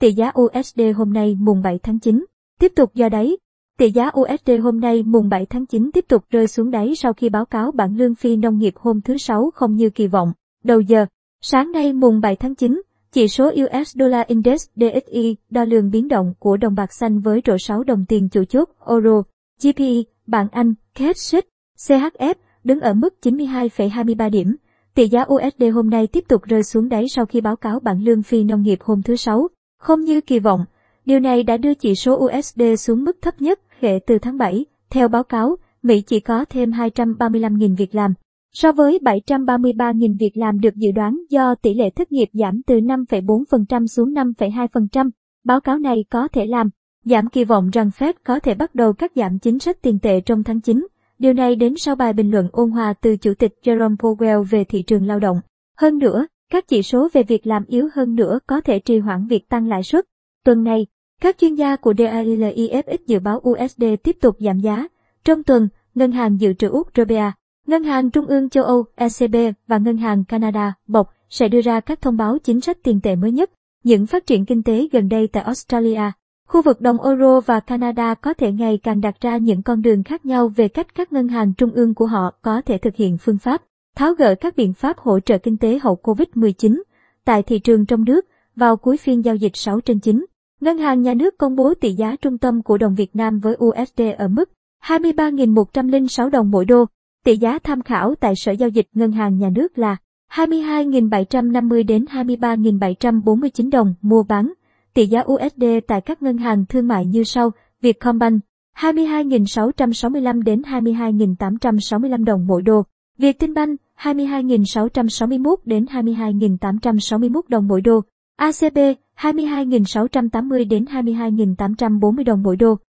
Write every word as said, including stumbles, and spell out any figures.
Tỷ giá u ét đê hôm nay mùng bảy tháng chín tiếp tục do đáy. Tỷ giá u ét đê hôm nay mùng bảy tháng chín tiếp tục rơi xuống đáy sau khi báo cáo bảng lương phi nông nghiệp hôm thứ Sáu không như kỳ vọng. Đầu giờ, sáng nay mùng bảy tháng chín, chỉ số u ét Dollar Index D X Y đo lường biến động của đồng bạc xanh với rổ sáu đồng tiền chủ chốt Euro, G B P, bảng Anh, K H S, C H F đứng ở mức chín mươi hai phẩy hai ba điểm. Tỷ giá u ét đê hôm nay tiếp tục rơi xuống đáy sau khi báo cáo bảng lương phi nông nghiệp hôm thứ Sáu không như kỳ vọng. Điều này đã đưa chỉ số u ét đê xuống mức thấp nhất kể từ tháng bảy. Theo báo cáo, Mỹ chỉ có thêm hai trăm ba mươi lăm nghìn việc làm, so với bảy trăm ba mươi ba nghìn việc làm được dự đoán do tỷ lệ thất nghiệp giảm từ năm phẩy bốn phần trăm xuống năm phẩy hai phần trăm. Báo cáo này có thể làm giảm kỳ vọng rằng Fed có thể bắt đầu cắt giảm chính sách tiền tệ trong tháng chín. Điều này đến sau bài bình luận ôn hòa từ Chủ tịch Jerome Powell về thị trường lao động. Hơn nữa, các chỉ số về việc làm yếu hơn nữa có thể trì hoãn việc tăng lãi suất. Tuần này, các chuyên gia của D I L I F X dự báo u ét đê tiếp tục giảm giá. Trong tuần, Ngân hàng Dự trữ Úc R B A, Ngân hàng Trung ương châu Âu A C B và Ngân hàng Canada B O C sẽ đưa ra các thông báo chính sách tiền tệ mới nhất. Những phát triển kinh tế gần đây tại Australia, khu vực đồng euro và Canada có thể ngày càng đặt ra những con đường khác nhau về cách các ngân hàng trung ương của họ có thể thực hiện phương pháp tháo gỡ các biện pháp hỗ trợ kinh tế hậu Covid mười chín. Tại thị trường trong nước, vào cuối phiên giao dịch sáu trên chín, Ngân hàng Nhà nước công bố tỷ giá trung tâm của đồng Việt Nam với u ét đê ở mức hai mươi ba nghìn một trăm lẻ sáu đồng mỗi đô. Tỷ giá tham khảo tại Sở Giao dịch Ngân hàng Nhà nước là hai mươi hai nghìn bảy trăm năm mươi đến hai mươi ba nghìn bảy trăm bốn mươi chín đồng mua bán. Tỷ giá u ét đê tại các ngân hàng thương mại như sau: Vietcombank hai mươi hai nghìn sáu trăm sáu mươi lăm đến hai mươi hai nghìn tám trăm sáu mươi lăm đồng mỗi đô, Vietcombank hai mươi hai nghìn sáu trăm sáu mươi mốt đến hai mươi hai nghìn tám trăm sáu mươi mốt đồng mỗi đô, A C B hai mươi hai nghìn sáu trăm tám mươi đến hai mươi hai nghìn tám trăm bốn mươi đồng mỗi đô.